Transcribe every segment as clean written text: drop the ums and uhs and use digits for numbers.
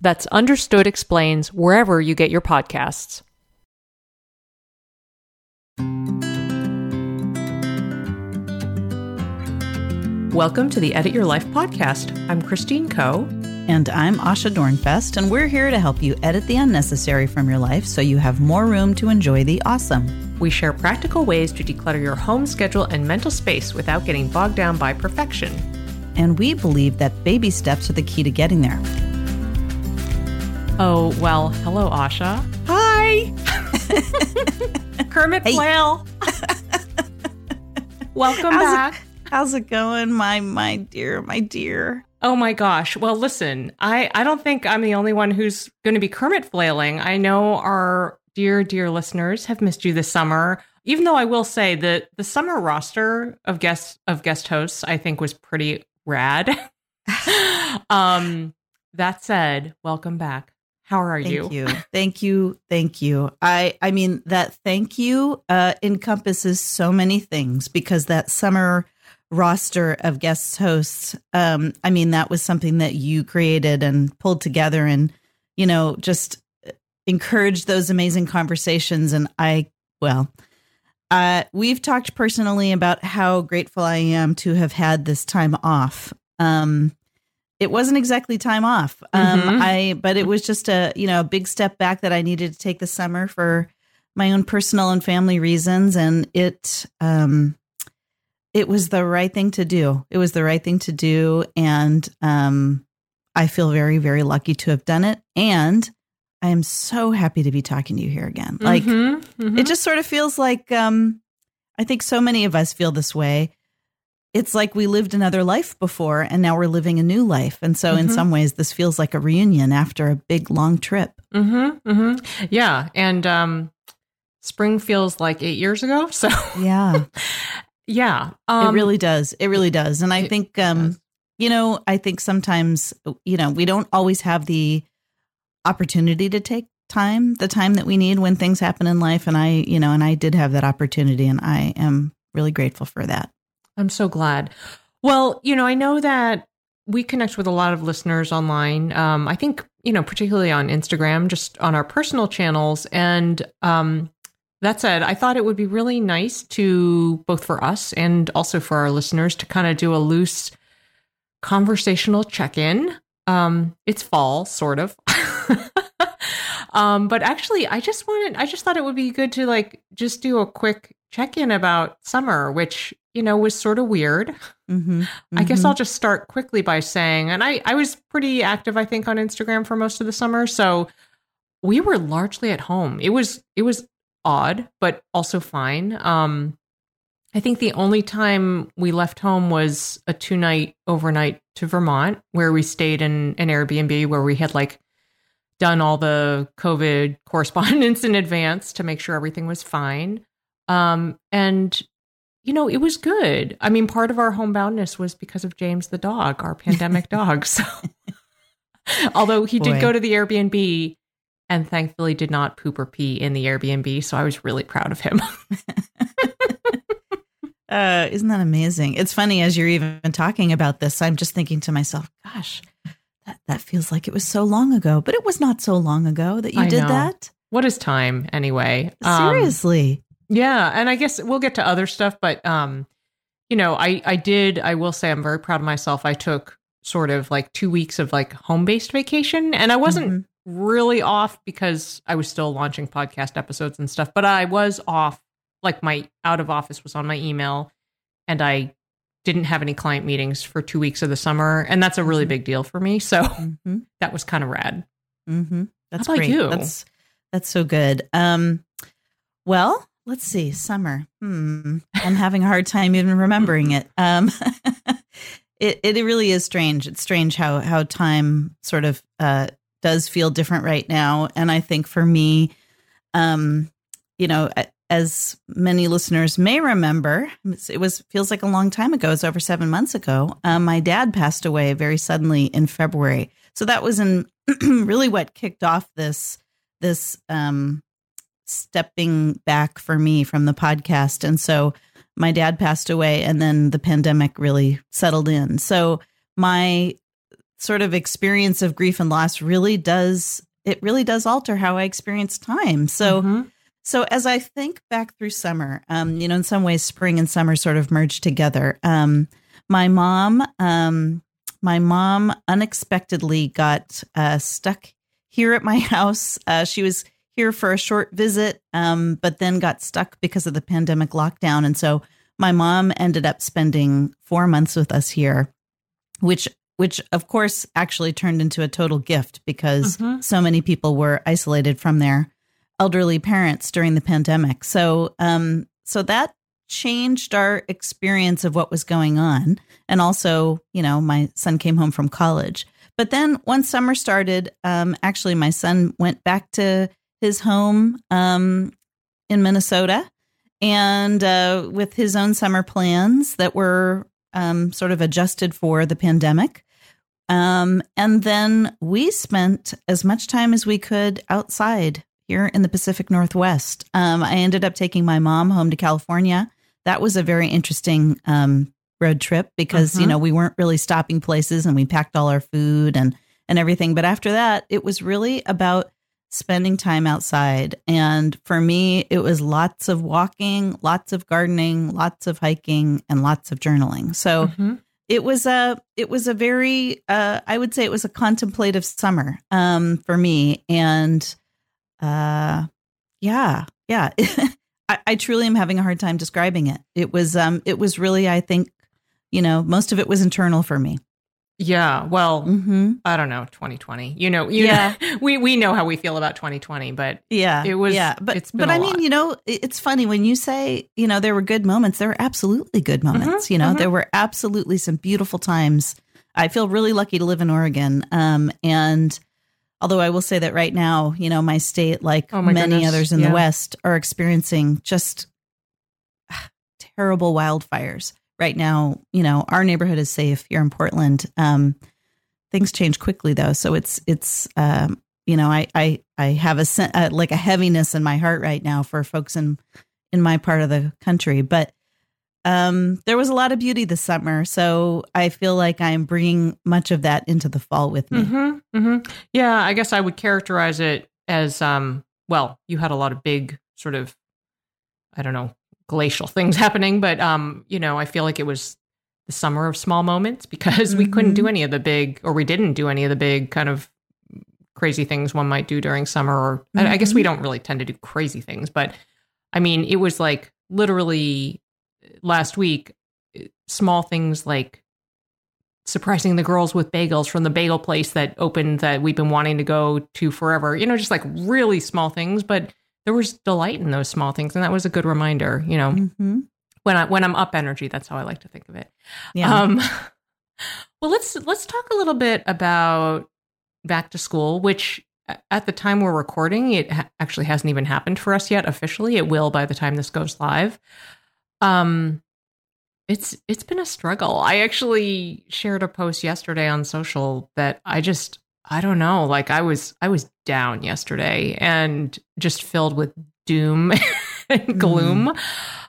That's Understood Explains wherever you get your podcasts. Welcome to the Edit Your Life podcast. I'm Christine Koh. And I'm Asha Dornfest, and we're here to help you edit the unnecessary from your life so you have more room to enjoy the awesome. We share practical ways to declutter your home, schedule, and mental space without getting bogged down by perfection. And we believe that baby steps are the key to getting there. Oh, well, hello, Asha. Hi! Kermit hey. Flail! Welcome back. How's it going, my dear? Oh, my gosh. Well, listen, I don't think I'm the only one who's going to be Kermit flailing. I know our dear, dear listeners have missed you this summer, even though I will say that the summer roster of guest hosts, I think, was pretty rad. That said, welcome back. How are you? Thank you. I mean, that thank you encompasses so many things, because that summer roster of guest hosts, I mean, that was something that you created and pulled together and, you know, just encouraged those amazing conversations. And we've talked personally about how grateful I am to have had this time off. It wasn't exactly time off. But it was just a big step back that I needed to take this summer for my own personal and family reasons. And it was the right thing to do. And I feel very, very lucky to have done it. And I am so happy to be talking to you here again. It just sort of feels like, I think so many of us feel this way. It's like we lived another life before, and now we're living a new life. And so in some ways, this feels like a reunion after a big, long trip. Yeah. And spring feels like 8 years ago. So yeah. Yeah. It really does. And I think, I think sometimes, we don't always have the opportunity to take the time that we need when things happen in life. And I did have that opportunity, and I am really grateful for that. I'm so glad. Well, I know that we connect with a lot of listeners online. I think, particularly on Instagram, just on our personal channels. And, that said, I thought it would be really nice to, both for us and also for our listeners, to kind of do a loose conversational check-in. It's fall, sort of. But actually, I just thought it would be good to just do a quick check-in about summer, which, was sort of weird. I guess I'll just start quickly by saying, and I was pretty active, I think, on Instagram for most of the summer. So we were largely at home. It was odd, but also fine. I think the only time we left home was a 2-night overnight to Vermont, where we stayed in an Airbnb where we had done all the COVID correspondence in advance to make sure everything was fine. And it was good. I mean, part of our homeboundness was because of James, the dog, our pandemic dog. So although he did go to the Airbnb and thankfully did not poop or pee in the Airbnb. So I was really proud of him. Isn't that amazing? It's funny, as you're even talking about this, I'm just thinking to myself, gosh, that feels like it was so long ago, but it was not so long ago that you did that. What is time anyway? Seriously. Yeah. And I guess we'll get to other stuff, but, I will say I'm very proud of myself. I took sort of 2 weeks of home-based vacation, and I wasn't really off because I was still launching podcast episodes and stuff, but I was off. Like my out of office was on my email and I didn't have any client meetings for 2 weeks of the summer. And that's a really big deal for me. So that was kind of rad. That's How about great. You? That's so good. Well, let's see. Summer. I'm having a hard time even remembering it. It really is strange. It's strange how time sort of does feel different right now. And I think for me, you know, as many listeners may remember, feels like a long time ago. It's over 7 months ago. My dad passed away very suddenly in February. So that was really what kicked off this stepping back for me from the podcast. And so my dad passed away and then the pandemic really settled in. So my sort of experience of grief and loss really does alter how I experience time. So, so as I think back through summer, you know, in some ways spring and summer sort of merged together. My mom unexpectedly got stuck here at my house. She was here for a short visit, but then got stuck because of the pandemic lockdown. And so my mom ended up spending 4 months with us here, which of course actually turned into a total gift because so many people were isolated from their elderly parents during the pandemic. So, so that changed our experience of what was going on. And also, you know, my son came home from college. But then once summer started, actually my son went back to his home in Minnesota and with his own summer plans that were sort of adjusted for the pandemic. And then we spent as much time as we could outside here in the Pacific Northwest. I ended up taking my mom home to California. That was a very interesting road trip because, you know, we weren't really stopping places and we packed all our food and everything. But after that, it was really about spending time outside. And for me, it was lots of walking, lots of gardening, lots of hiking, and lots of journaling. So it was a very, I would say it was a contemplative summer for me. And yeah. I truly am having a hard time describing it. It was really, I think, you know, most of it was internal for me. Yeah. Well, I don't know. 2020, you know, we know how we feel about 2020, but But I mean, you know, it's funny when you say, you know, there were good moments, there were absolutely good moments, you know, there were absolutely some beautiful times. I feel really lucky to live in Oregon. And although I will say that right now, you know, my state, like others in the West, are experiencing just terrible wildfires right now. You know, our neighborhood is safe here in Portland. Things change quickly, though. So it's you know, I have a heaviness in my heart right now for folks in my part of the country. But there was a lot of beauty this summer, so I feel like I'm bringing much of that into the fall with me. Yeah, I guess I would characterize it as, well, you had a lot of big sort of, I don't know, glacial things happening, but, you know, I feel like it was the summer of small moments because we couldn't do any of the big, or we didn't do any of the big kind of crazy things one might do during summer. Or I guess we don't really tend to do crazy things, but I mean, it was like literally last week, small things like surprising the girls with bagels from the bagel place that opened that we've been wanting to go to forever, you know, just like really small things, but there was delight in those small things. And that was a good reminder, you know, when I'm up energy, that's how I like to think of it. Yeah. Well, let's talk a little bit about back to school, which at the time we're recording, it actually hasn't even happened for us yet. Officially, it will by the time this goes live. It's been a struggle. I actually shared a post yesterday on social that I don't know, like I was down yesterday and just filled with doom and gloom.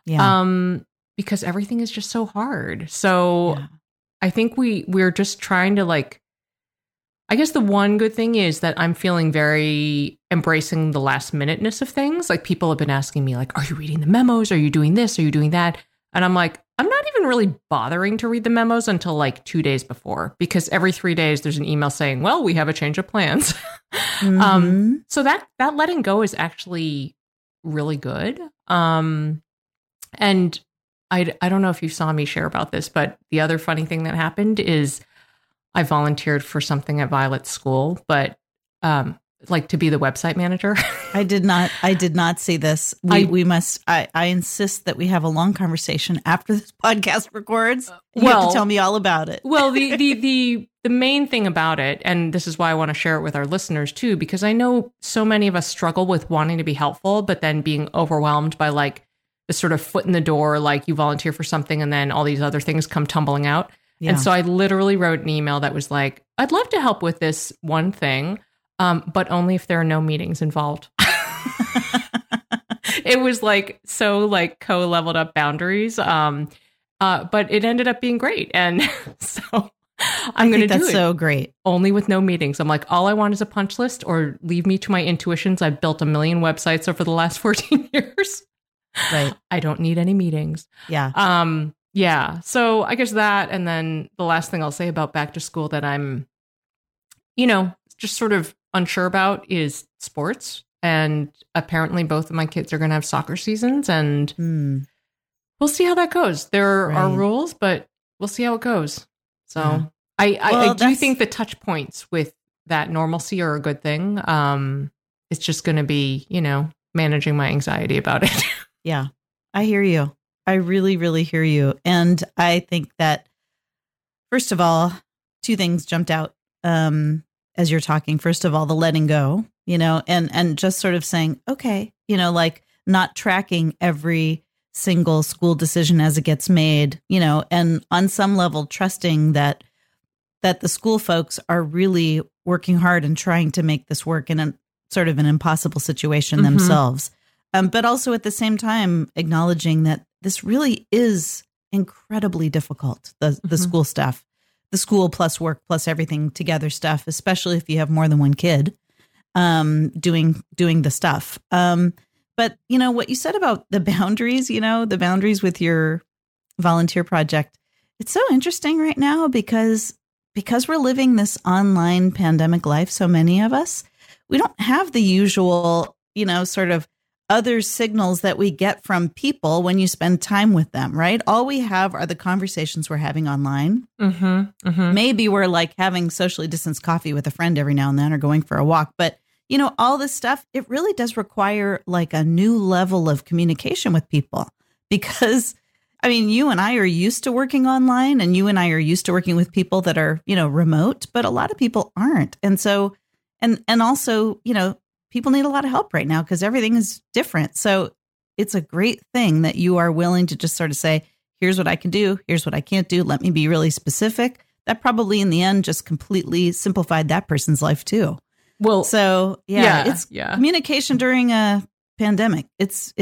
Yeah. Because everything is just so hard. So yeah. I think we're just trying to, like, I guess the one good thing is that I'm feeling very embracing the last minuteness of things. Like people have been asking me, like, are you reading the memos? Are you doing this? Are you doing that? And I'm like, I'm not even really bothering to read the memos until like 2 days before, because every 3 days there's an email saying, well, we have a change of plans. Mm-hmm. So that letting go is actually really good. And I don't know if you saw me share about this, but the other funny thing that happened is I volunteered for something at Violet's school, but like to be the website manager. I did not see this. We must, I insist that we have a long conversation after this podcast records. You have to tell me all about it. Well, the main thing about it, and this is why I want to share it with our listeners too, because I know so many of us struggle with wanting to be helpful, but then being overwhelmed by like the sort of foot in the door, like you volunteer for something and then all these other things come tumbling out. Yeah. And so I literally wrote an email that was like, I'd love to help with this one thing. But only if there are no meetings involved. It was like, so like co-leveled up boundaries. But it ended up being great. And so I'm going to do that's it. So great. Only with no meetings. I'm like, all I want is a punch list or leave me to my intuitions. I've built 1 million websites over the last 14 years. Right. I don't need any meetings. Yeah. Yeah. So I guess that, and then the last thing I'll say about back to school that I'm, just sort of unsure about is sports. And apparently both of my kids are going to have soccer seasons, and we'll see how that goes. There are rules, but we'll see how it goes. So yeah. I do think the touch points with that normalcy are a good thing. It's just going to be, managing my anxiety about it. Yeah, I hear you. I really, really hear you. And I think that, first of all, two things jumped out. As you're talking, first of all, the letting go, and just sort of saying, okay, like not tracking every single school decision as it gets made, and on some level, trusting that the school folks are really working hard and trying to make this work in a sort of an impossible situation themselves. But also at the same time, acknowledging that this really is incredibly difficult, the school stuff. The school plus work plus everything together stuff, especially if you have more than one kid doing the stuff. But, what you said about the boundaries, the boundaries with your volunteer project, it's so interesting right now because we're living this online pandemic life, so many of us, we don't have the usual, sort of other signals that we get from people when you spend time with them, right? All we have are the conversations we're having online. Maybe we're like having socially distanced coffee with a friend every now and then or going for a walk. But, all this stuff, it really does require like a new level of communication with people because, you and I are used to working online and you and I are used to working with people that are, remote, but a lot of people aren't. And so, and also, people need a lot of help right now because everything is different. So it's a great thing that you are willing to just sort of say, here's what I can do. Here's what I can't do. Let me be really specific. That probably in the end just completely simplified that person's life too. Well, so it's communication during a pandemic. It's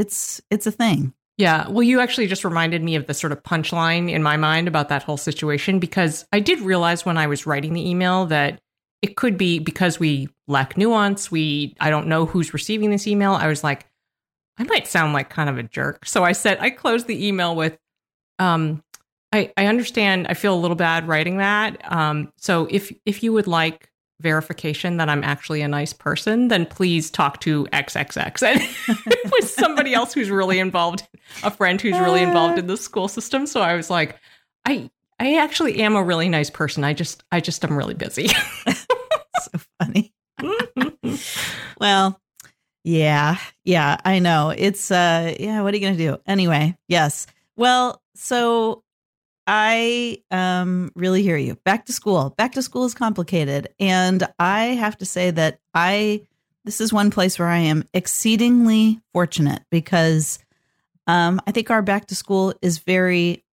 a thing. Yeah. Well, you actually just reminded me of the sort of punchline in my mind about that whole situation, because I did realize when I was writing the email that it could be because we lack nuance. I don't know who's receiving this email. I was like, I might sound like kind of a jerk. So I closed the email with, I understand. I feel a little bad writing that. So if you would like verification that I'm actually a nice person, then please talk to XXX. And it was somebody else who's really involved, a friend who's really involved in the school system. So I was like, I actually am a really nice person. I just am really busy. So funny. Well, yeah, I know. It's, what are you going to do? Anyway, yes. Well, so I really hear you. Back to school. Back to school is complicated. And I have to say that this is one place where I am exceedingly fortunate because I think our back to school is very,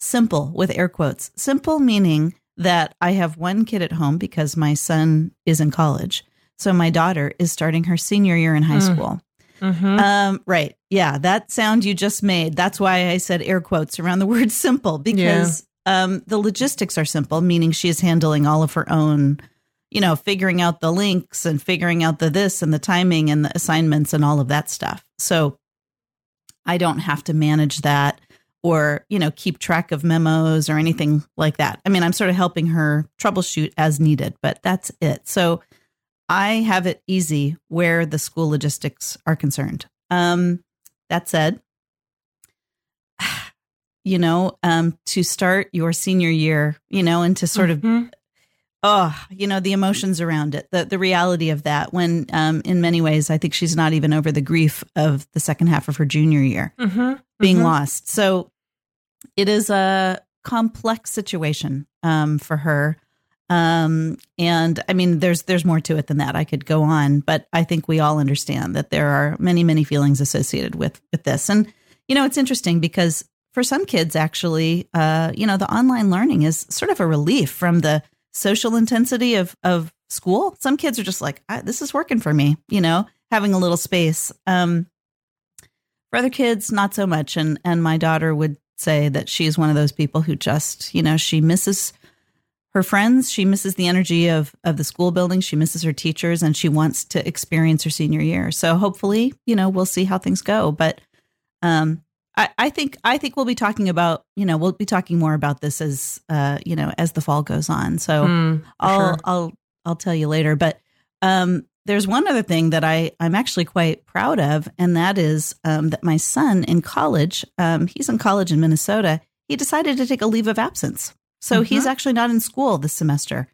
simple with air quotes. Simple meaning that I have one kid at home because my son is in college. So my daughter is starting her senior year in high school. Mm-hmm. Right. Yeah. That sound you just made. That's why I said air quotes around the word simple, because the logistics are simple, meaning she is handling all of her own, figuring out the links and figuring out the this and the timing and the assignments and all of that stuff. So I don't have to manage that or, you know, keep track of memos or anything like that. I mean, I'm sort of helping her troubleshoot as needed, but that's it. So I have it easy where the school logistics are concerned. That said, you know, to start your senior year, you know, and to sort of, you know, the emotions around it, the reality of that when in many ways, I think she's not even over the grief of the second half of her junior year being lost. So it is a complex situation for her. And I mean, there's more to it than that. I could go on, but I think we all understand that there are many, many feelings associated with this. And, you know, it's interesting because for some kids, actually, you know, the online learning is sort of a relief from the social intensity of school. Some kids are just like, this is working for me, you know, having a little space. For other kids, not so much. And my daughter would say that she's one of those people who just, you know, she misses her friends. She misses the energy of the school building. She misses her teachers, and she wants to experience her senior year. So hopefully, you know, we'll see how things go. But I think we'll be talking about, you know, we'll be talking more about this as, you know, as the fall goes on. So I'll tell you later. But there's one other thing that I'm actually quite proud of. And that is that my son in college, he's in college in Minnesota. He decided to take a leave of absence. So he's actually not in school this semester.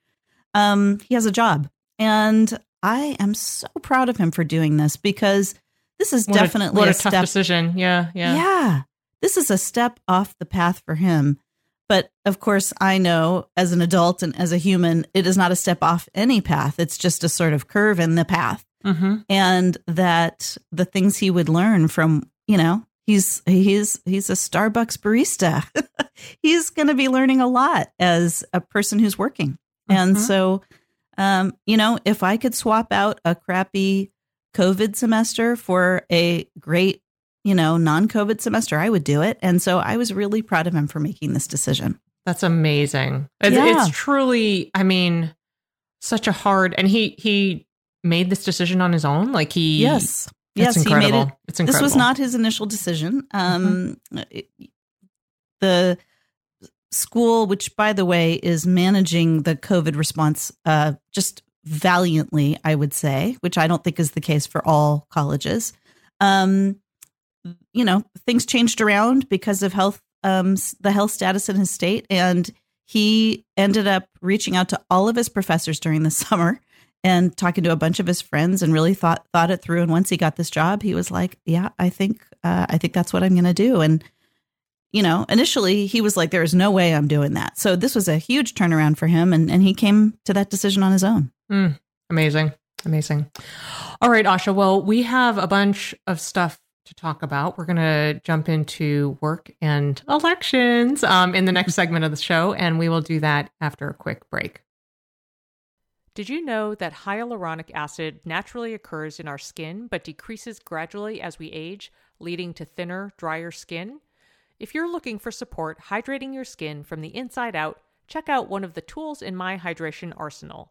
He has a job. And I am so proud of him for doing this because this is definitely a tough decision. Yeah. This is a step off the path for him. But of course, I know as an adult and as a human, it is not a step off any path. It's just a sort of curve in the path. And that the things he would learn from, you know, He's a Starbucks barista. He's going to be learning a lot as a person who's working. And so, you know, if I could swap out a crappy COVID semester for a great, you know, non-COVID semester, I would do it. And so I was really proud of him for making this decision. That's amazing. It's truly, I mean, such a hard, and he made this decision on his own. Like he, Yes, he made it. It's incredible. This was not his initial decision. The school, which, by the way, is managing the COVID response just valiantly, I would say, which I don't think is the case for all colleges. You know, things changed around because of health, the health status in his state. And he ended up reaching out to all of his professors during the summer and talking to a bunch of his friends, and really thought it through. And once he got this job, he was like, "Yeah, I think that's what I'm going to do." And you know, initially he was like, "There is no way I'm doing that." So this was a huge turnaround for him, and he came to that decision on his own. Amazing. All right, Asha. Well, we have a bunch of stuff to talk about. We're going to jump into work and elections in the next segment of the show, and we will do that after a quick break. Did you know that hyaluronic acid naturally occurs in our skin but decreases gradually as we age, leading to thinner, drier skin? If you're looking for support hydrating your skin from the inside out, check out one of the tools in my hydration arsenal,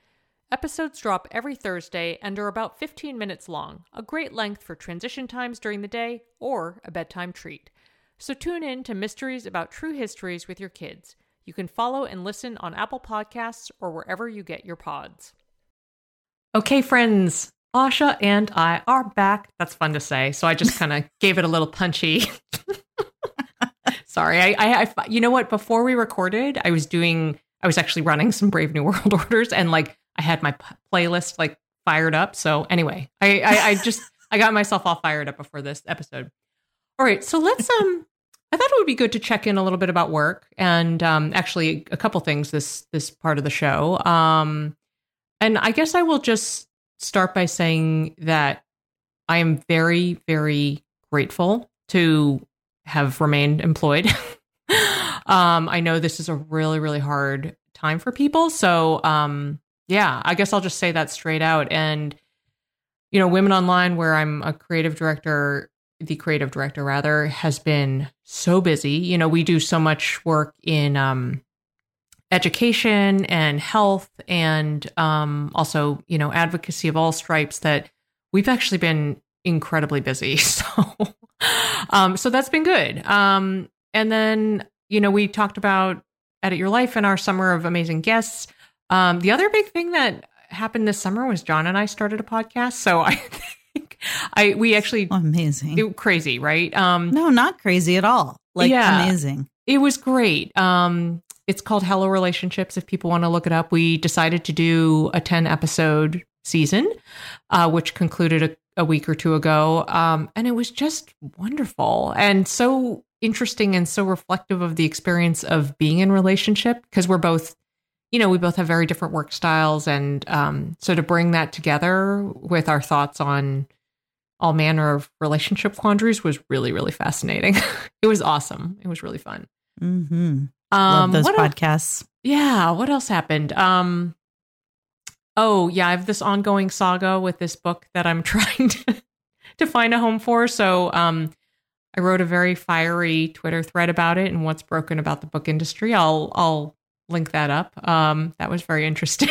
Episodes drop every Thursday and are about 15 minutes long, a great length for transition times during the day or a bedtime treat. So tune in to Mysteries About True Histories with your kids. You can follow and listen on Apple Podcasts or wherever you get your pods. Okay, friends, Asha and I are back. That's fun to say. So I just kind of gave it a little punchy. Sorry. I you know what? Before we recorded, I was actually running some Brave New World orders and I had my playlist fired up. So anyway, I got myself all fired up before this episode. All right. So let's, I thought it would be good to check in a little bit about work and actually a couple things this part of the show. And I guess I will just start by saying that I am very, very grateful to have remained employed. I know this is a really, really hard time for people. So yeah, I guess I'll just say that straight out. And, you know, Women Online, where I'm a creative director, has been so busy. You know, we do so much work in education and health and also, you know, advocacy of all stripes that we've actually been incredibly busy. So, so that's been good. And then, you know, we talked about Edit Your Life and our summer of amazing guests. The other big thing that happened this summer was John and I started a podcast. So I think we actually amazing. It was crazy, right? No, not crazy at all. Amazing. It was great. It's called Hello Relationships. If people want to look it up, we decided to do a 10-episode season, which concluded a week or two ago. And it was just wonderful and so interesting and so reflective of the experience of being in relationship because we're both, you know, we both have very different work styles. And so to bring that together with our thoughts on all manner of relationship quandaries was really, really fascinating. It was awesome. It was really fun. Mm-hmm. Love those podcasts. Yeah. What else happened? Oh yeah. I have this ongoing saga with this book that I'm trying to find a home for. So, I wrote a very fiery Twitter thread about it and what's broken about the book industry. I'll link that up. That was very interesting.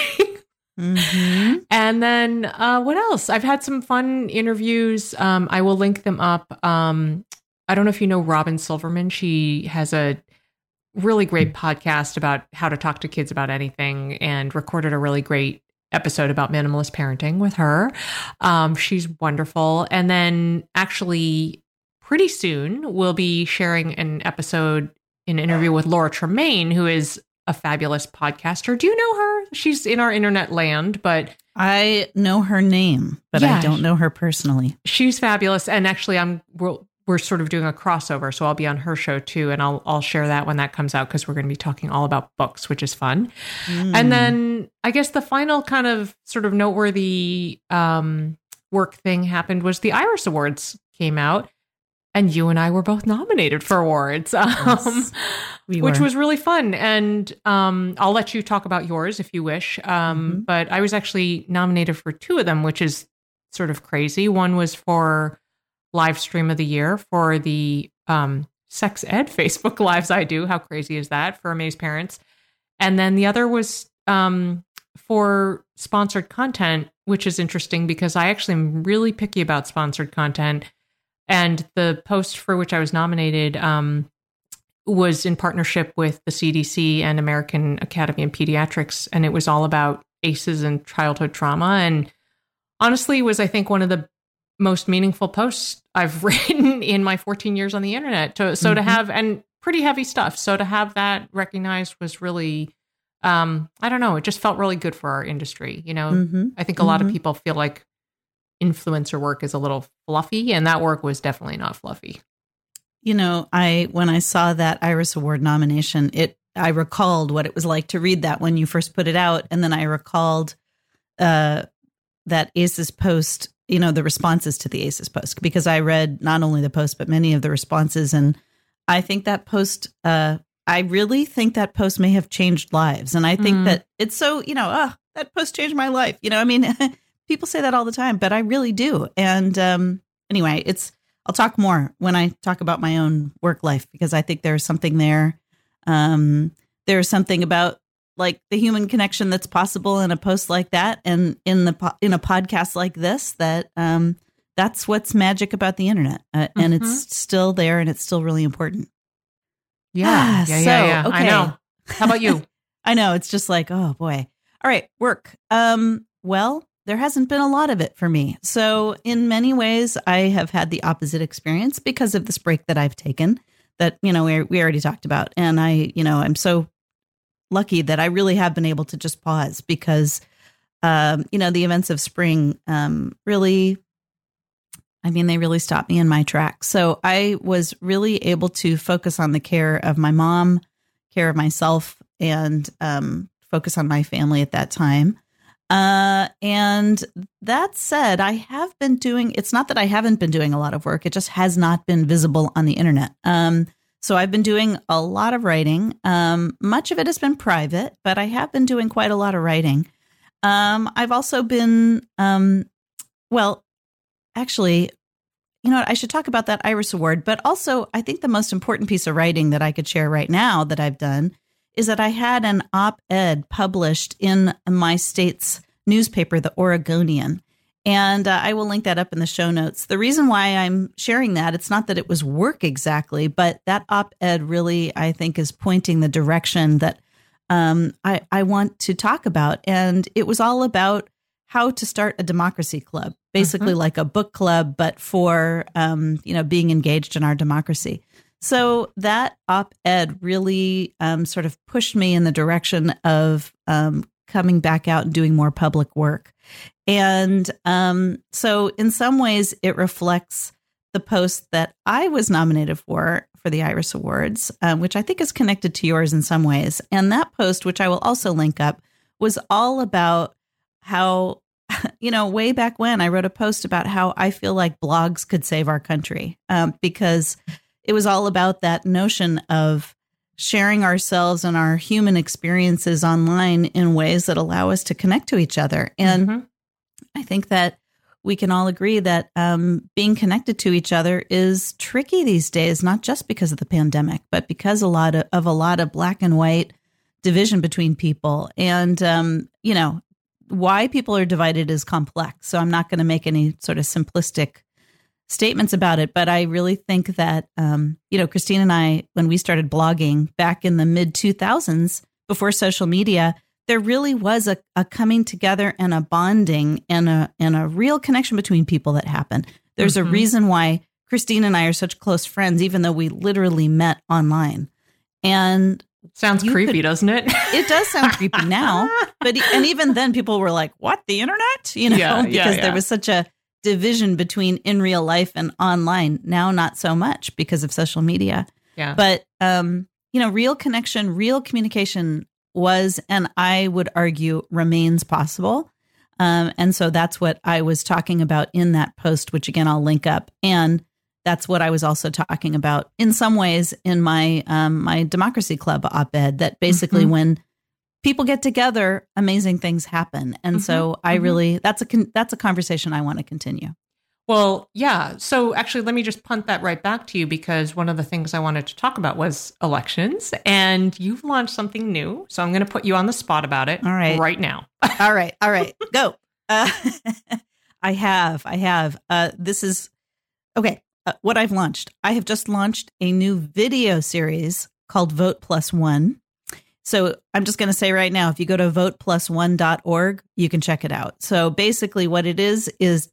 Mm-hmm. And then, what else? I've had some fun interviews. I will link them up. I don't know if you know Robin Silverman. She has a really great podcast about how to talk to kids about anything and recorded a really great episode about minimalist parenting with her. She's wonderful. And then actually pretty soon we'll be sharing an interview with Laura Tremaine, who is a fabulous podcaster. Do you know her? She's in our internet land, but I know her name, but yeah, I don't know her personally. She's fabulous. And actually we're sort of doing a crossover. So I'll be on her show too. And I'll share that when that comes out because we're going to be talking all about books, which is fun. Mm. And then I guess the final kind of sort of noteworthy work thing happened was the Iris Awards came out and you and I were both nominated for awards, yes, which was really fun. And I'll let you talk about yours if you wish. Mm-hmm. But I was actually nominated for two of them, which is sort of crazy. One was for live stream of the year for the sex ed Facebook lives I do. How crazy is that for Amaze Parents? And then the other was for sponsored content, which is interesting because I actually am really picky about sponsored content. And the post for which I was nominated was in partnership with the CDC and American Academy of Pediatrics. And it was all about ACEs and childhood trauma. And honestly was, I think, one of the most meaningful posts I've written in my 14 years on the internet. So to have, and pretty heavy stuff. So to have that recognized was really, I don't know, it just felt really good for our industry. You know, mm-hmm. I think a lot of people feel like influencer work is a little fluffy and that work was definitely not fluffy. You know, when I saw that Iris Award nomination, I recalled what it was like to read that when you first put it out. And then I recalled that ACEs post you know, the responses to the ACEs post, because I read not only the post, but many of the responses. And I think that post, I really think that post may have changed lives. And I think that it's so, you know, that post changed my life. You know, I mean, people say that all the time, but I really do. And anyway, I'll talk more when I talk about my own work life, because I think there's something there. There's something about like the human connection that's possible in a post like that, and in a podcast like this, that that's what's magic about the internet, and it's still there, and it's still really important. Yeah. Okay. I know. How about you? I know. It's just like, oh boy. All right, work. Well, there hasn't been a lot of it for me. So in many ways, I have had the opposite experience because of this break that I've taken that, you know, we already talked about. And I, you know, I'm so lucky that I really have been able to just pause because, you know, the events of spring really, I mean, they really stopped me in my tracks. So I was really able to focus on the care of my mom, care of myself, and focus on my family at that time. And that said, I have been doing, it's not that I haven't been doing a lot of work. It just has not been visible on the internet. So I've been doing a lot of writing. Much of it has been private, but I have been doing quite a lot of writing. I've also been, well, actually, you know what, I should talk about that Iris Award, but also I think the most important piece of writing that I could share right now that I've done is that I had an op-ed published in my state's newspaper, The Oregonian. And I will link that up in the show notes. The reason why I'm sharing that, it's not that it was work exactly, but that op-ed really, I think, is pointing the direction that I want to talk about. And it was all about how to start a democracy club, basically like a book club, but for, you know, being engaged in our democracy. So that op-ed really sort of pushed me in the direction of coming back out and doing more public work. And so in some ways, it reflects the post that I was nominated for the Iris Awards, which I think is connected to yours in some ways. And that post, which I will also link up, was all about how, you know, way back when I wrote a post about how I feel like blogs could save our country because it was all about that notion of sharing ourselves and our human experiences online in ways that allow us to connect to each other. And I think that we can all agree that being connected to each other is tricky these days, not just because of the pandemic, but because a lot of black and white division between people. And, you know, why people are divided is complex. So I'm not going to make any sort of simplistic statements about it, but I really think that, you know, Christine and I, when we started blogging back in the mid 2000s, before social media, there really was a coming together and a bonding and a real connection between people that happened. There's a reason why Christine and I are such close friends, even though we literally met online. And sounds creepy, doesn't it? It does sound creepy now, but and even then people were like, "What, the internet?" You know, because there was such a division between in real life and online. Now, not so much because of social media. Yeah. But, you know, real connection, real communication was, and I would argue remains possible. And so that's what I was talking about in that post, which again, I'll link up. And that's what I was also talking about in some ways in my, my Democracy Club op-ed, that basically when people get together, amazing things happen. And so I really, that's a conversation I want to continue. Well, yeah. So actually, let me just punt that right back to you, because one of the things I wanted to talk about was elections, and you've launched something new. So I'm going to put you on the spot about it right now. All right. Go. I have. This is, okay, what I've launched. I have just launched a new video series called Vote Plus One. So I'm just going to say right now, if you go to voteplusone.org, you can check it out. So basically what it is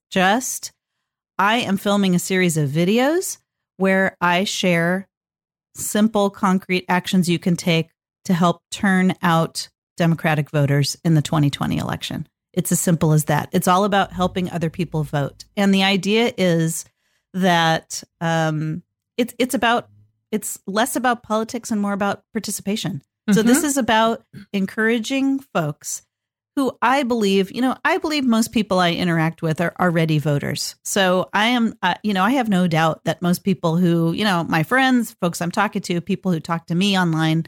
just, I am filming a series of videos where I share simple, concrete actions you can take to help turn out Democratic voters in the 2020 election. It's as simple as that. It's all about helping other people vote. And the idea is that it's less about politics and more about participation. So this is about encouraging folks who I believe, you know, I believe most people I interact with are already voters. So I am, you know, I have no doubt that most people who, you know, my friends, folks I'm talking to, people who talk to me online,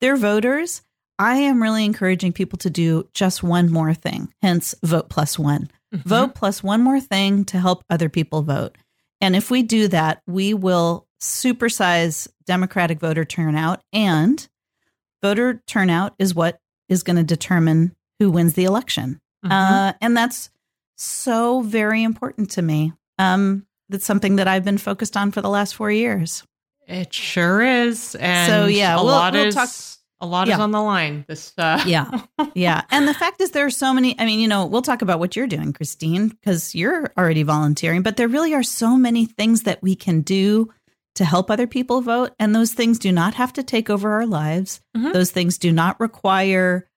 they're voters. I am really encouraging people to do just one more thing, hence Vote Plus One. Mm-hmm. Vote plus one more thing to help other people vote. And if we do that, we will supersize Democratic voter turnout. And voter turnout is what is going to determine who wins the election. Mm-hmm. And that's so very important to me. That's something that I've been focused on for the last 4 years. It sure is. And so, yeah, a lot is on the line. Yeah. And the fact is there are so many, I mean, you know, we'll talk about what you're doing, Christine, because you're already volunteering, but there really are so many things that we can do to help other people vote. And those things do not have to take over our lives. Mm-hmm. Those things do not require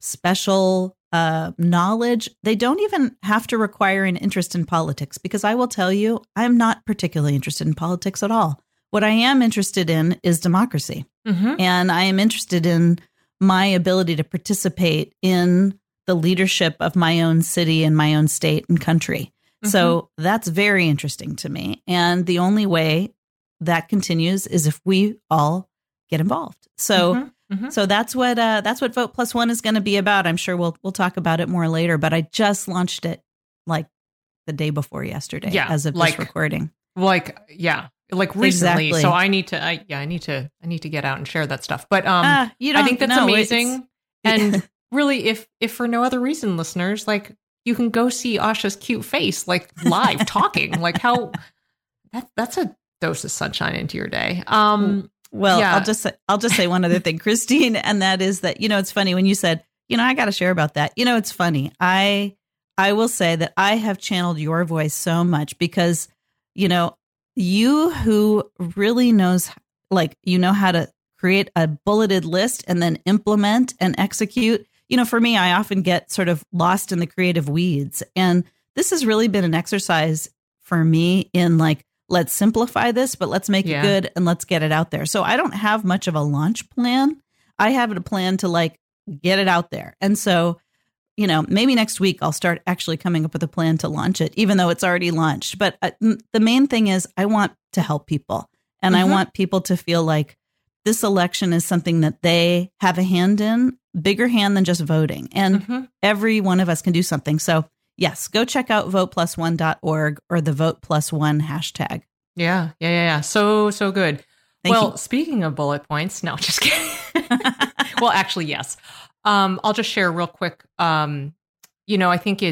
special knowledge. They don't even have to require an interest in politics, because I will tell you, I'm not particularly interested in politics at all. What I am interested in is democracy. Mm-hmm. And I am interested in my ability to participate in the leadership of my own city and my own state and country. Mm-hmm. So that's very interesting to me. And the only way that continues is if we all get involved. So mm-hmm. Mm-hmm. So that's what Vote Plus One is going to be about. I'm sure we'll talk about it more later, but I just launched it like the day before yesterday as of this recording. Like recently. Exactly. So I need to get out and share that stuff. But I think that's amazing. And really, if for no other reason, listeners, like, you can go see Asha's cute face, like, live talking, like, how that's a dose of sunshine into your day. I'll just say one other thing, Christine. And that is that, you know, it's funny when you said, you know, I got to share about that. You know, it's funny. I will say that I have channeled your voice so much because, you know, you who really knows, like, you know how to create a bulleted list and then implement and execute. You know, for me, I often get sort of lost in the creative weeds. And this has really been an exercise for me in, like, let's simplify this, but let's make it good and let's get it out there. So I don't have much of a launch plan. I have a plan to, like, get it out there. And so, you know, maybe next week I'll start actually coming up with a plan to launch it, even though it's already launched. But the main thing is I want to help people, and mm-hmm. I want people to feel like this election is something that they have a hand in, bigger hand than just voting. And mm-hmm. every one of us can do something. So yes, go check out voteplusone.org or the Vote Plus One hashtag. Yeah. So good. Thank you. Speaking of bullet points, no, just kidding. Well, actually, yes. I'll just share real quick. You know, I think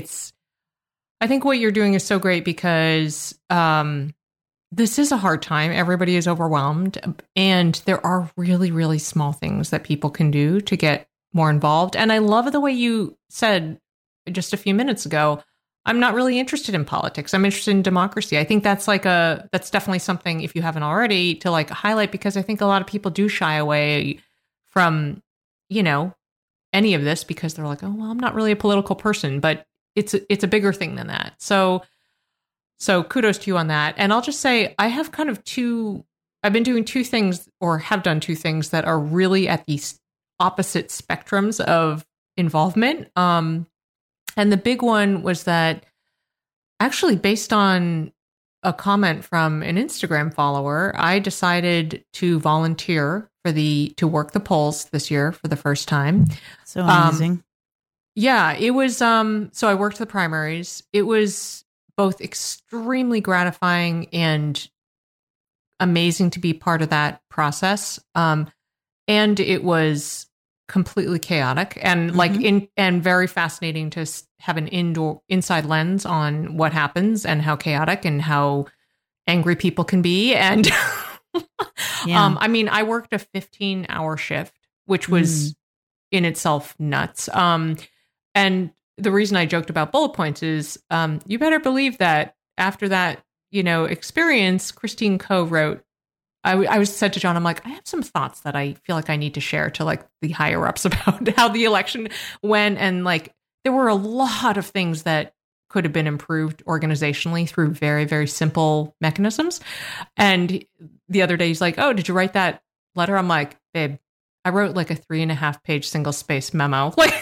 what you're doing is so great because this is a hard time. Everybody is overwhelmed, and there are really, really small things that people can do to get more involved. And I love the way you said just a few minutes ago, I'm not really interested in politics. I'm interested in democracy. I think that's that's definitely something, if you haven't already, to, like, highlight, because I think a lot of people do shy away from, you know, any of this because they're like, oh, well, I'm not really a political person, but it's a bigger thing than that. So kudos to you on that. And I'll just say I have kind of have done two things that are really at these opposite spectrums of involvement. And the big one was that, actually, based on a comment from an Instagram follower, I decided to volunteer to work the polls this year for the first time. So amazing. It was, so I worked the primaries. It was both extremely gratifying and amazing to be part of that process. And it was completely chaotic and mm-hmm. and very fascinating to have an inside lens on what happens and how chaotic and how angry people can be. And I mean, I worked a 15-hour shift, which was in itself nuts. And the reason I joked about bullet points is you better believe that after that, you know, experience, Christine Koh wrote, I was said to John, I'm like, I have some thoughts that I feel like I need to share to, like, the higher ups about how the election went. And, like, there were a lot of things that could have been improved organizationally through very, very simple mechanisms. And the other day he's like, oh, did you write that letter? I'm like, babe, I wrote, like, a 3.5-page single space memo. Like,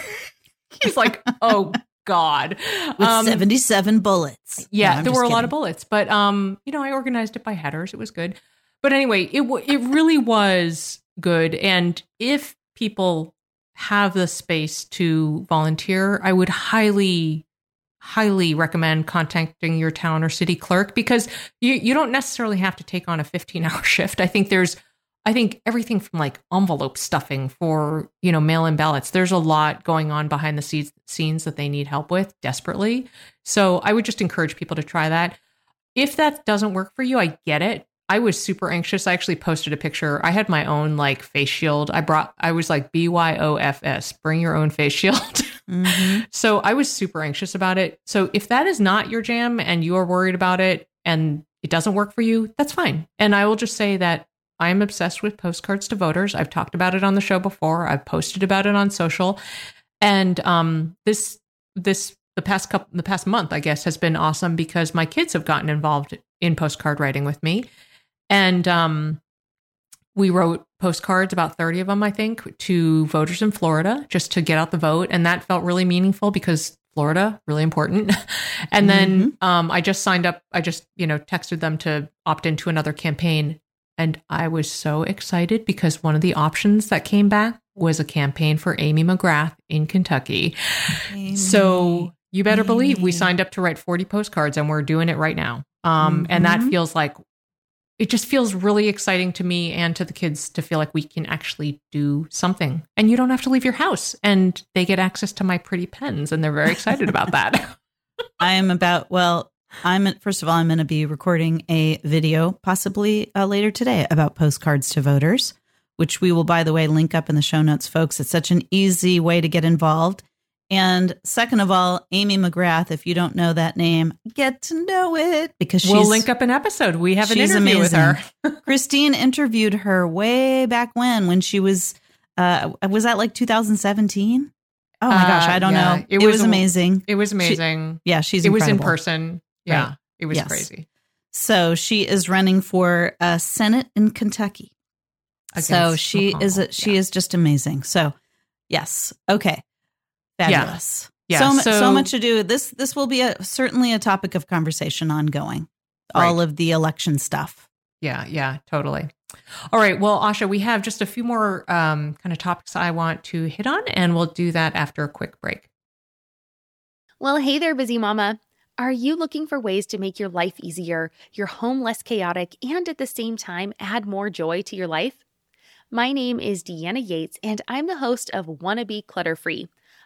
He's like, oh, God. With 77 bullets. Yeah, no, there were a lot of bullets. But, you know, I organized it by headers. It was good. But anyway, it really was good. And if people have the space to volunteer, I would highly recommend contacting your town or city clerk, because you don't necessarily have to take on a 15-hour shift. I think everything from like envelope stuffing for, you know, mail-in ballots. There's a lot going on behind the scenes that they need help with desperately. So I would just encourage people to try that. If that doesn't work for you, I get it. I was super anxious. I actually posted a picture. I had my own like face shield. I was like BYOFS, bring your own face shield. Mm-hmm. So I was super anxious about it. So if that is not your jam and you are worried about it and it doesn't work for you, that's fine. And I will just say that I am obsessed with postcards to voters. I've talked about it on the show before. I've posted about it on social, and the past month, I guess, has been awesome because my kids have gotten involved in postcard writing with me, and we wrote postcards, about 30 of them, I think, to voters in Florida just to get out the vote, and that felt really meaningful because Florida, really important. And then mm-hmm. I just signed up. I just texted them to opt into another campaign. And I was so excited because one of the options that came back was a campaign for Amy McGrath in Kentucky. So you better believe we signed up to write 40 postcards, and we're doing it right now. Mm-hmm. And that feels like, it just feels really exciting to me and to the kids to feel like we can actually do something, and you don't have to leave your house, and they get access to my pretty pens, and they're very excited about that. First of all, I'm going to be recording a video possibly later today about postcards to voters, which we will, by the way, link up in the show notes, folks. It's such an easy way to get involved. And second of all, Amy McGrath, if you don't know that name, get to know it, because we'll link up an episode. We have an interview with her. Christine interviewed her way back when she was that like 2017? Oh my gosh. I don't know. It was amazing. It was amazing. She's incredible. It was in person. Yeah, right. It was crazy. So she is running for Senate in Kentucky. Against so she McConnell. She is just amazing. So yes, okay, fabulous. Yeah. So much to do. This will be certainly a topic of conversation ongoing. Right. All of the election stuff. Yeah, totally. All right. Well, Asha, we have just a few more kind of topics I want to hit on, and we'll do that after a quick break. Well, hey there, busy mama. Are you looking for ways to make your life easier, your home less chaotic, and at the same time, add more joy to your life? My name is Deanna Yates, and I'm the host of Wanna Be Clutter Free,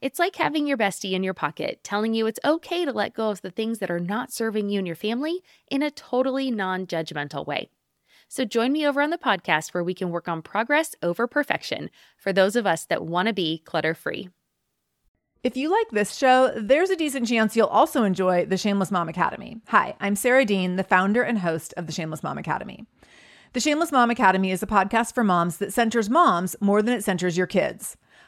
It's like having your bestie in your pocket, telling you it's okay to let go of the things that are not serving you and your family in a totally non-judgmental way. So join me over on the podcast where we can work on progress over perfection for those of us that want to be clutter-free. If you like this show, there's a decent chance you'll also enjoy The Shameless Mom Academy. Hi, I'm Sarah Dean, the founder and host of The Shameless Mom Academy. The Shameless Mom Academy is a podcast for moms that centers moms more than it centers your kids.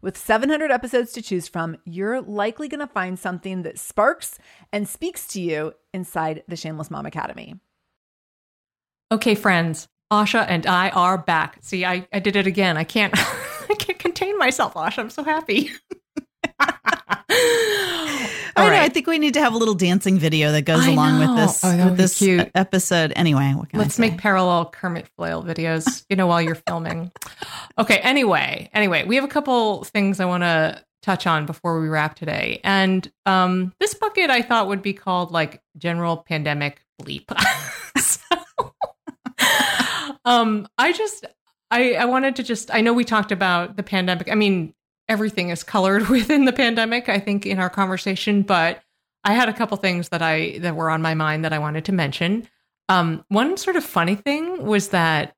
With 700 episodes to choose from, you're likely going to find something that sparks and speaks to you inside the Shameless Mom Academy. Okay, friends, Asha and I are back. See, I did it again. I can't contain myself, Asha. I'm so happy. All right. I think we need to have a little dancing video that goes along with this cute episode. Anyway, what can Let's make parallel Kermit flail videos, while you're filming. Okay. Anyway, we have a couple things I want to touch on before we wrap today. And this bucket I thought would be called like general pandemic bleep. I know we talked about the pandemic. I mean, everything is colored within the pandemic, I think, in our conversation, but I had a couple things that were on my mind that I wanted to mention. One sort of funny thing was that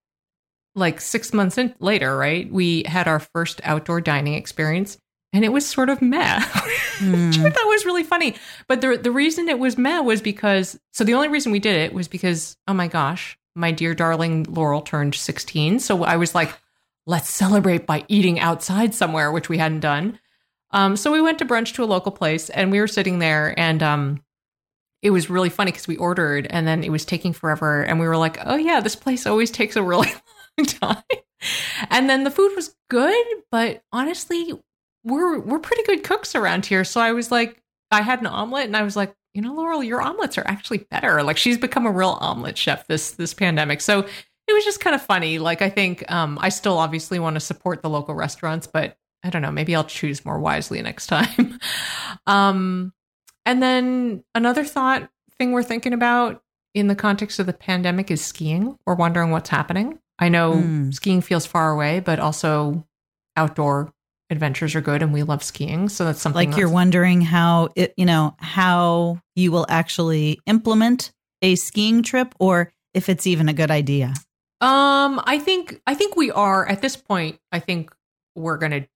like 6 months later, right, we had our first outdoor dining experience and it was sort of meh. Sure, that was really funny. But the reason it was meh was because the only reason we did it was because, oh my gosh, my dear darling Laurel turned 16. So I was like, let's celebrate by eating outside somewhere, which we hadn't done. So we went to brunch to a local place and we were sitting there and it was really funny because we ordered and then it was taking forever. And we were like, oh yeah, this place always takes a really long time. And then the food was good, but honestly, we're pretty good cooks around here. So I was like, I had an omelet and I was like, Laurel, your omelets are actually better. Like she's become a real omelet chef this pandemic. So it was just kind of funny. Like, I think I still obviously want to support the local restaurants, but I don't know, maybe I'll choose more wisely next time. And then another thing we're thinking about in the context of the pandemic is skiing. We're wondering what's happening. I know skiing feels far away, but also outdoor adventures are good and we love skiing. So that's something you're wondering how you will actually implement a skiing trip or if it's even a good idea. I think we are at this point. I think we're going to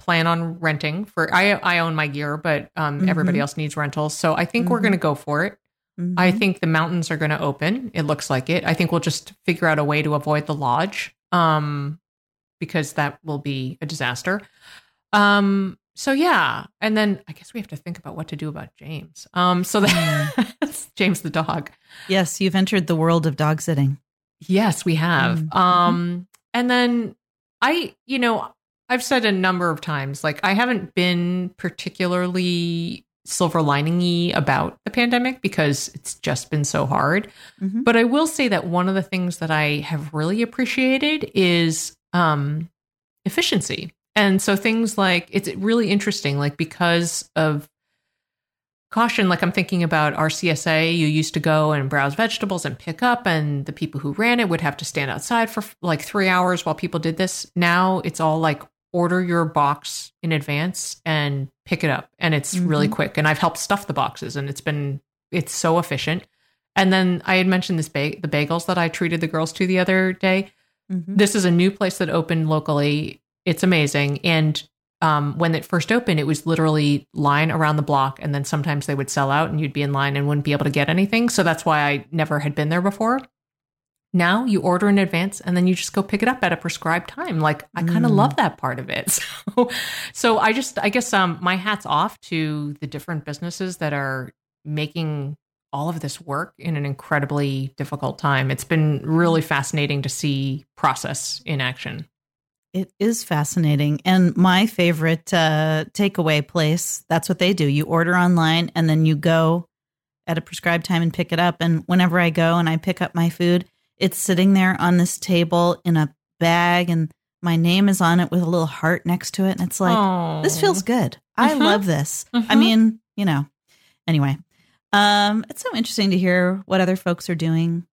plan on renting for. I own my gear, but everybody else needs rentals, so I think we're going to go for it. Mm-hmm. I think the mountains are going to open. It looks like it. I think we'll just figure out a way to avoid the lodge, because that will be a disaster. So yeah, and then I guess we have to think about what to do about James. So that's James the dog. Yes, you've entered the world of dog sitting. Yes, we have. Mm-hmm. And then I've said a number of times, like I haven't been particularly silver lining-y about the pandemic because it's just been so hard. Mm-hmm. But I will say that one of the things that I have really appreciated is efficiency. And so things like, it's really interesting, like because of caution, like I'm thinking about our CSA, you used to go and browse vegetables and pick up, and the people who ran it would have to stand outside for like 3 hours while people did this. Now it's all like, order your box in advance and pick it up. And it's really quick. And I've helped stuff the boxes and it's so efficient. And then I had mentioned this the bagels that I treated the girls to the other day. Mm-hmm. This is a new place that opened locally. It's amazing. And when it first opened, it was literally line around the block. And then sometimes they would sell out and you'd be in line and wouldn't be able to get anything. So that's why I never had been there before. Now you order in advance and then you just go pick it up at a prescribed time. Like I kind of love that part of it. So I guess my hat's off to the different businesses that are making all of this work in an incredibly difficult time. It's been really fascinating to see process in action. It is fascinating. And my favorite takeaway place, that's what they do. You order online and then you go at a prescribed time and pick it up. And whenever I go and I pick up my food, it's sitting there on this table in a bag and my name is on it with a little heart next to it. And it's like, this feels good. I love this. I mean, anyway. It's so interesting to hear what other folks are doing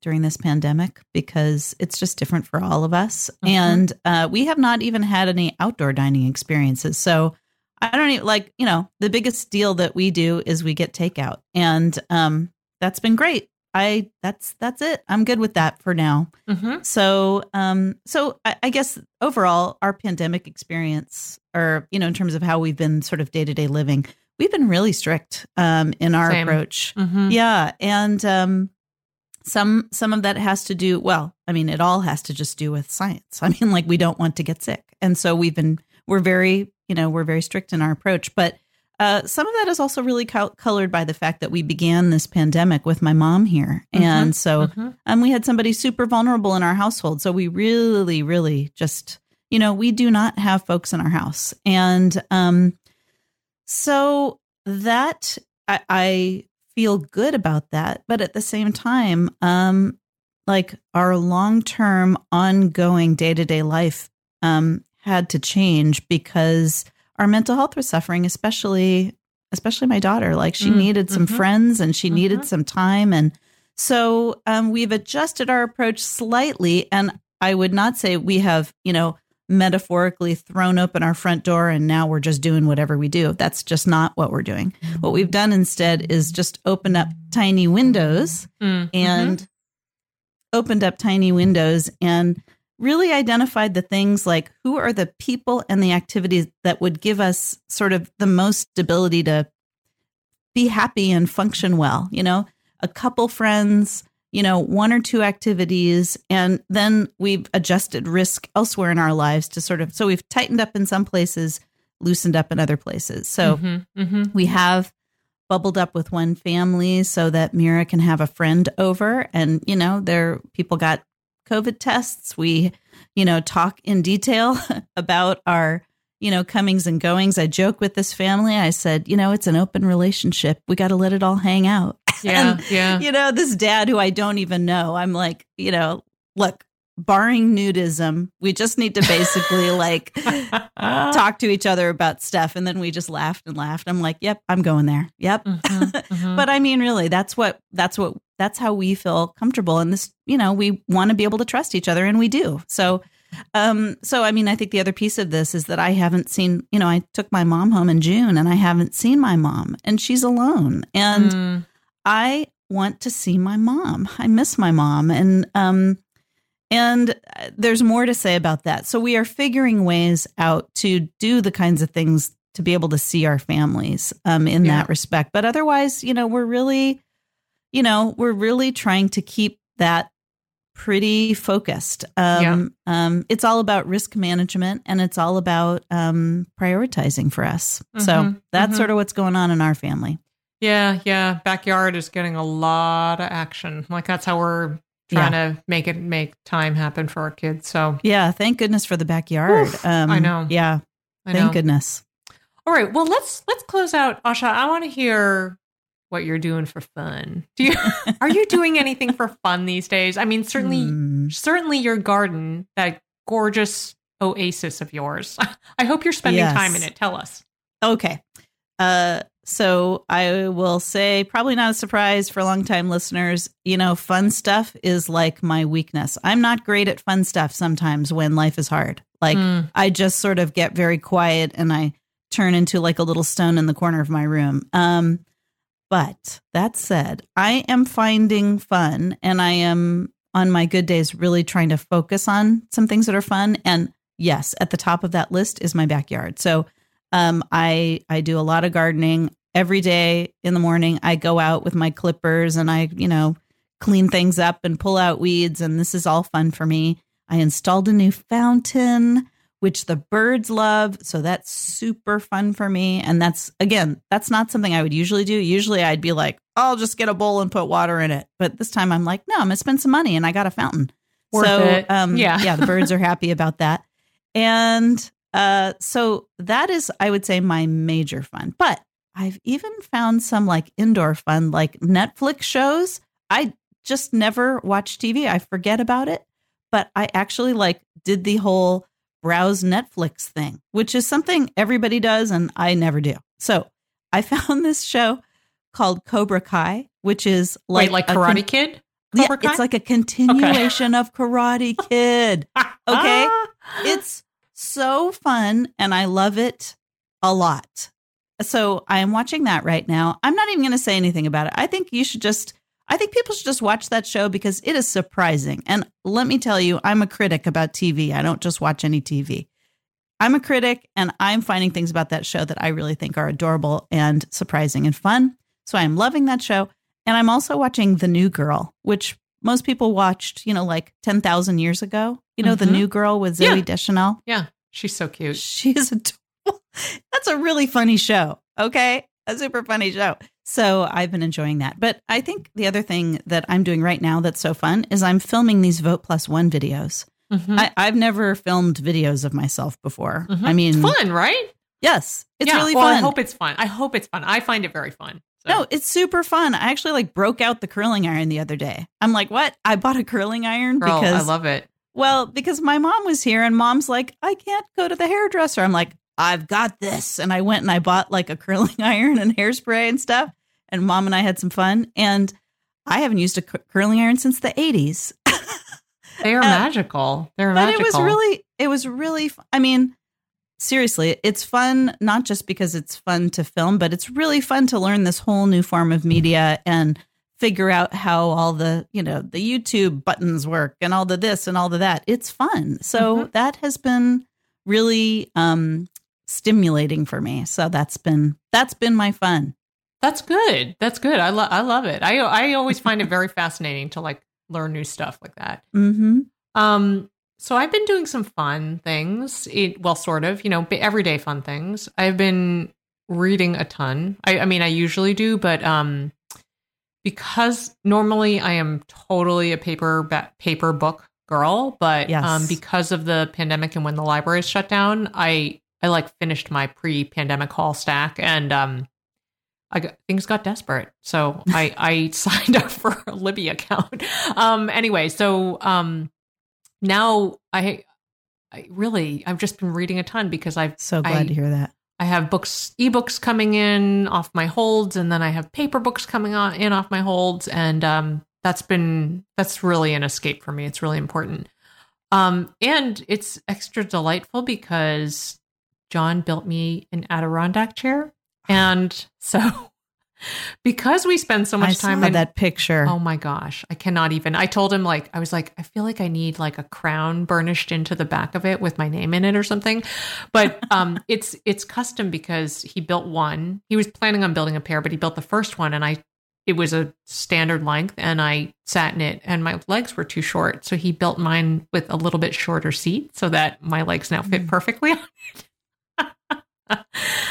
during this pandemic because it's just different for all of us. Mm-hmm. And we have not even had any outdoor dining experiences. So I don't even the biggest deal that we do is we get takeout and that's been great. That's it. I'm good with that for now. Mm-hmm. So I guess overall our pandemic experience or, in terms of how we've been sort of day-to-day living, we've been really strict in our approach. Mm-hmm. Yeah. And some of that has to do, it all has to just do with science. I mean, like we don't want to get sick. And so we're very strict in our approach. But some of that is also really colored by the fact that we began this pandemic with my mom here. Mm-hmm. And so we had somebody super vulnerable in our household. So we really, really just, we do not have folks in our house. And So that I feel good about that. But at the same time, like our long-term ongoing day-to-day life had to change because our mental health was suffering, especially my daughter. Like she needed some friends and she needed some time. And so we've adjusted our approach slightly. And I would not say we have, you know, metaphorically thrown open our front door and now we're just doing whatever we do. That's just not what we're doing. What we've done instead is just opened up tiny windows and really identified the things like who are the people and the activities that would give us sort of the most ability to be happy and function well, you know, a couple friends, you know, one or two activities. And then we've adjusted risk elsewhere in our lives to sort of, so we've tightened up in some places, loosened up in other places. So we have bubbled up with one family so that Mira can have a friend over and, you know, people got COVID tests. We, you know, talk in detail about our, you know, comings and goings. I joke with this family. I said, you know, it's an open relationship. We got to let it all hang out. Yeah, and, you know, this dad who I don't even know, I'm like, you know, look, barring nudism, we just need to basically like talk to each other about stuff. And then we just laughed and laughed. I'm like, yep, I'm going there. Yep. But I mean, really, that's how we feel comfortable. And this, you know, we want to be able to trust each other and we do. So, I mean, I think the other piece of this is that I haven't seen, you know, I took my mom home in June and I haven't seen my mom and she's alone. And I want to see my mom. I miss my mom. And there's more to say about that. So we are figuring ways out to do the kinds of things to be able to see our families in that respect. But otherwise, you know, we're really trying to keep that pretty focused. It's all about risk management and it's all about prioritizing for us. So that's sort of what's going on in our family. Yeah. Yeah. Backyard is getting a lot of action. Like that's how we're trying to make time happen for our kids. So yeah. Thank goodness for the backyard. I know. Yeah. Thank goodness. All right. Well, let's close out. Asha, I want to hear what you're doing for fun. Are you doing anything for fun these days? I mean, certainly your garden, that gorgeous oasis of yours. I hope you're spending time in it. Tell us. Okay. So I will say, probably not a surprise for longtime listeners, you know, fun stuff is like my weakness. I'm not great at fun stuff sometimes when life is hard. Like I just sort of get very quiet and I turn into like a little stone in the corner of my room. But that said, I am finding fun and I am on my good days really trying to focus on some things that are fun. And yes, at the top of that list is my backyard. So I do a lot of gardening every day in the morning. I go out with my clippers and I, you know, clean things up and pull out weeds. And this is all fun for me. I installed a new fountain, which the birds love. So that's super fun for me. And that's not something I would usually do. Usually I'd be like, I'll just get a bowl and put water in it. But this time I'm like, no, I'm going to spend some money and I got a fountain. Worth it. The birds are happy about that. And so that is, I would say, my major fun. But I've even found some like indoor fun, like Netflix shows. I just never watch TV. I forget about it. But I actually like did the whole browse Netflix thing, which is something everybody does and I never do. So I found this show called Cobra Kai, which is like... Wait, like Karate Kid? Cobra Kai? It's like a continuation of Karate Kid. Okay? It's so fun and I love it a lot. So I am watching that right now. I'm not even going to say anything about it. I think people should just watch that show because it is surprising. And let me tell you, I'm a critic about TV. I don't just watch any TV. I'm a critic and I'm finding things about that show that I really think are adorable and surprising and fun. So I'm loving that show. And I'm also watching The New Girl, which most people watched, you know, like 10,000 years ago. You know, The New Girl with Zooey Deschanel. Yeah. She's so cute. She's adorable. That's a really funny show. Okay. A super funny show. So I've been enjoying that. But I think the other thing that I'm doing right now that's so fun is I'm filming these Vote Plus One videos. I've never filmed videos of myself before. I mean, it's fun, right? Yes. It's really fun. I hope it's fun. I find it very fun. So. No, it's super fun. I actually broke out the curling iron the other day. I'm like, what? I bought a curling iron because I love it. Well, because my mom was here and mom's like, I can't go to the hairdresser. I'm like, I've got this. And I went and I bought a curling iron and hairspray and stuff. And mom and I had some fun. And I haven't used a curling iron since the 80s. They are magical. They're magical. But it was really, I mean, seriously, it's fun, not just because it's fun to film, but it's really fun to learn this whole new form of media and figure out how all the, the YouTube buttons work and all the this and all the that. It's fun. So that has been really stimulating for me. So that's been my fun. That's good. That's good. I love it. I always find it very fascinating to learn new stuff like that. Mm-hmm. So I've been doing some fun things. Sort of, everyday fun things. I've been reading a ton. I mean, I usually do, but because normally I am totally a paper book girl, but yes. Because of the pandemic and when the library is shut down, I finished my pre-pandemic haul stack and things got desperate. So I signed up for a Libby account. Now I've just been reading a ton because so glad to hear that. I have books, ebooks coming in off my holds, and then I have paper books coming in off my holds. And that's really an escape for me. It's really important. And it's extra delightful because John built me an Adirondack chair. And so because we spend so much time in that picture, oh my gosh, I cannot even, I told him I was I feel I need a crown burnished into the back of it with my name in it or something. But, it's custom because he built one, he was planning on building a pair, but he built the first one and it was a standard length and I sat in it and my legs were too short. So he built mine with a little bit shorter seat so that my legs now fit perfectly on it.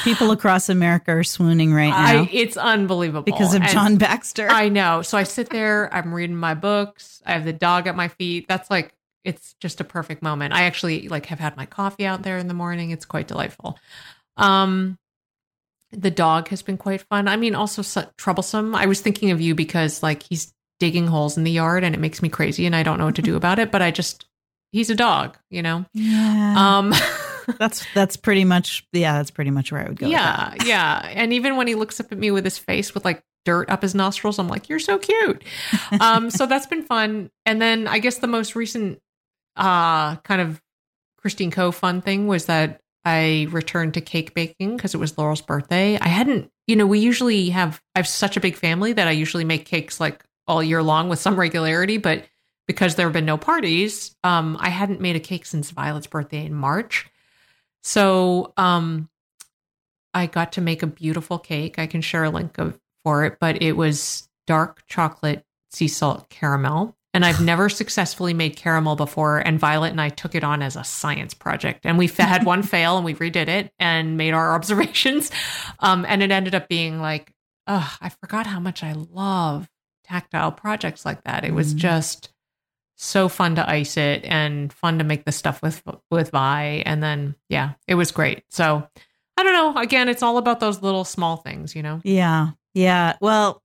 People across America are swooning right now. It's unbelievable. Because of John Baxter. I know. So I sit there, I'm reading my books. I have the dog at my feet. That's it's just a perfect moment. I actually have had my coffee out there in the morning. It's quite delightful. The dog has been quite fun. I mean, also so troublesome. I was thinking of you because he's digging holes in the yard and it makes me crazy and I don't know what to do about it, but he's a dog, Yeah. That's pretty much where I would go. Yeah. With that. Yeah. And even when he looks up at me with his face with dirt up his nostrils, I'm you're so cute. So that's been fun. And then I guess the most recent, kind of Christine Koh fun thing was that I returned to cake baking cause it was Laurel's birthday. I hadn't, we usually I have such a big family that I usually make cakes all year long with some regularity, but because there have been no parties, I hadn't made a cake since Violet's birthday in March. So, I got to make a beautiful cake. I can share a link for it, but it was dark chocolate sea salt caramel. And I've never successfully made caramel before. And Violet and I took it on as a science project and we had one fail and we redid it and made our observations. And it ended up being I forgot how much I love tactile projects like that. It was just so fun to ice it and fun to make the stuff with Vi. And then, yeah, it was great. So I don't know. Again, it's all about those little small things, Yeah. Yeah. Well,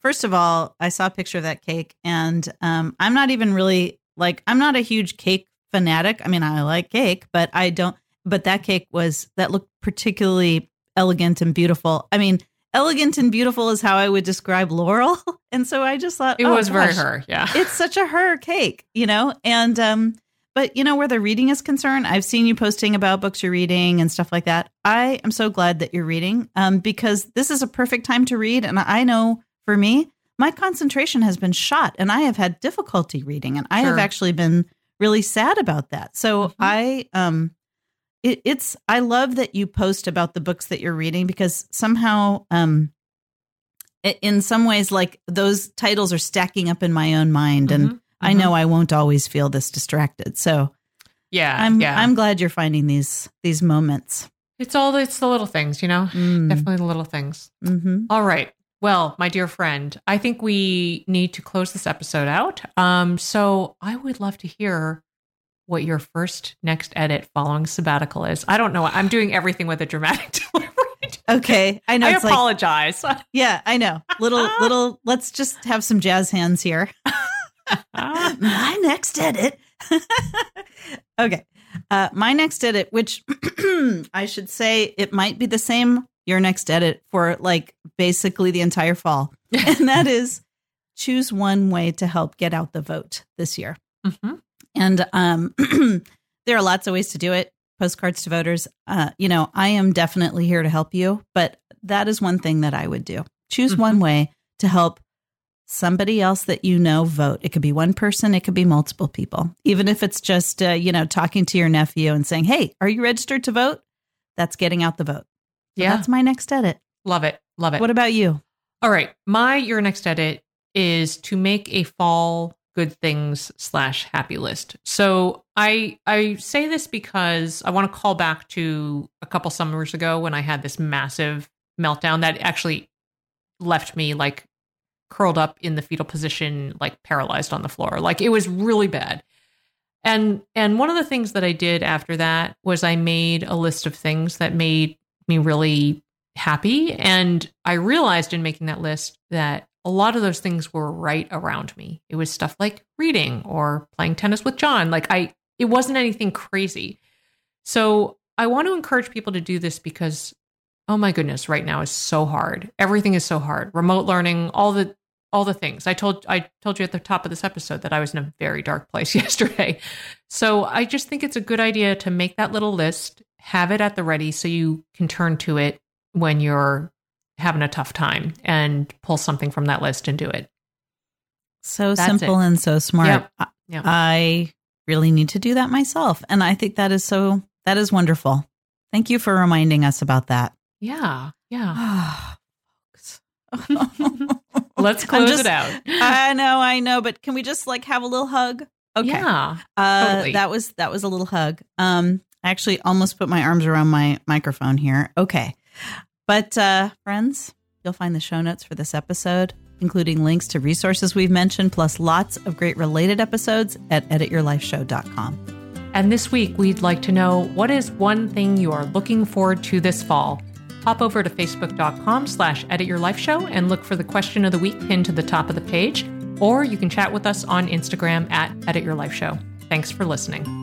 first of all, I saw a picture of that cake and I'm not even really I'm not a huge cake fanatic. I mean, I like cake, but but that cake that looked particularly elegant and beautiful. I mean, elegant and beautiful is how I would describe Laurel. And so I just thought it was very her. Yeah. It's such a her cake, and, but where the reading is concerned, I've seen you posting about books you're reading and stuff like that. I am so glad that you're reading, because this is a perfect time to read. And I know for me, my concentration has been shot and I have had difficulty reading and I have actually been really sad about that. So I love that you post about the books that you're reading because somehow, in some ways, those titles are stacking up in my own mind, and I know I won't always feel this distracted. So, yeah, I'm glad you're finding these moments. It's the little things, Definitely the little things. Mm-hmm. All right. Well, my dear friend, I think we need to close this episode out. So I would love to hear what your first next edit following sabbatical is. I don't know. I'm doing everything with a dramatic delivery. Okay. I know. I apologize. Like, yeah, I know. Little, let's just have some jazz hands here. My next edit. Okay. My next edit, which I should say it might be the same, your next edit for like basically the entire fall. And that is choose one way to help get out the vote this year. Mm-hmm. And there are lots of ways to do it. Postcards to voters. You know, I am definitely here to help you, but that is one thing that I would do. Choose one way to help somebody else that you know vote. It could be one person. It could be multiple people. Even if it's just, you know, talking to your nephew and saying, hey, are you registered to vote? That's getting out the vote. So yeah. That's my next edit. Love it. Love it. What about you? All right. Your next edit is to make a fall good things / happy list. So I say this because I want to call back to a couple summers ago when I had this massive meltdown that actually left me like curled up in the fetal position, like paralyzed on the floor. Like it was really bad. And one of the things that I did after that was I made a list of things that made me really happy. And I realized in making that list that a lot of those things were right around me. It was stuff like reading or playing tennis with John. Like it wasn't anything crazy. So I want to encourage people to do this because, oh my goodness, right now is so hard. Everything is so hard. Remote learning, all the things. I told you at the top of this episode that I was in a very dark place yesterday. So I just think it's a good idea to make that little list, have it at the ready so you can turn to it when you're having a tough time and pull something from that list and do it. So that's simple it. And so smart. Yep. I really need to do that myself. And I think that is wonderful. Thank you for reminding us about that. Yeah. Yeah. Let's close it out. I know, but can we just like have a little hug? Okay. Yeah. Totally. That was a little hug. I actually almost put my arms around my microphone here. Okay. But friends, you'll find the show notes for this episode, including links to resources we've mentioned, plus lots of great related episodes at edityourlifeshow.com. And this week, we'd like to know, what is one thing you are looking forward to this fall? Hop over to facebook.com/edityourlifeshow and look for the question of the week pinned to the top of the page, or you can chat with us on Instagram at edityourlifeshow. Thanks for listening.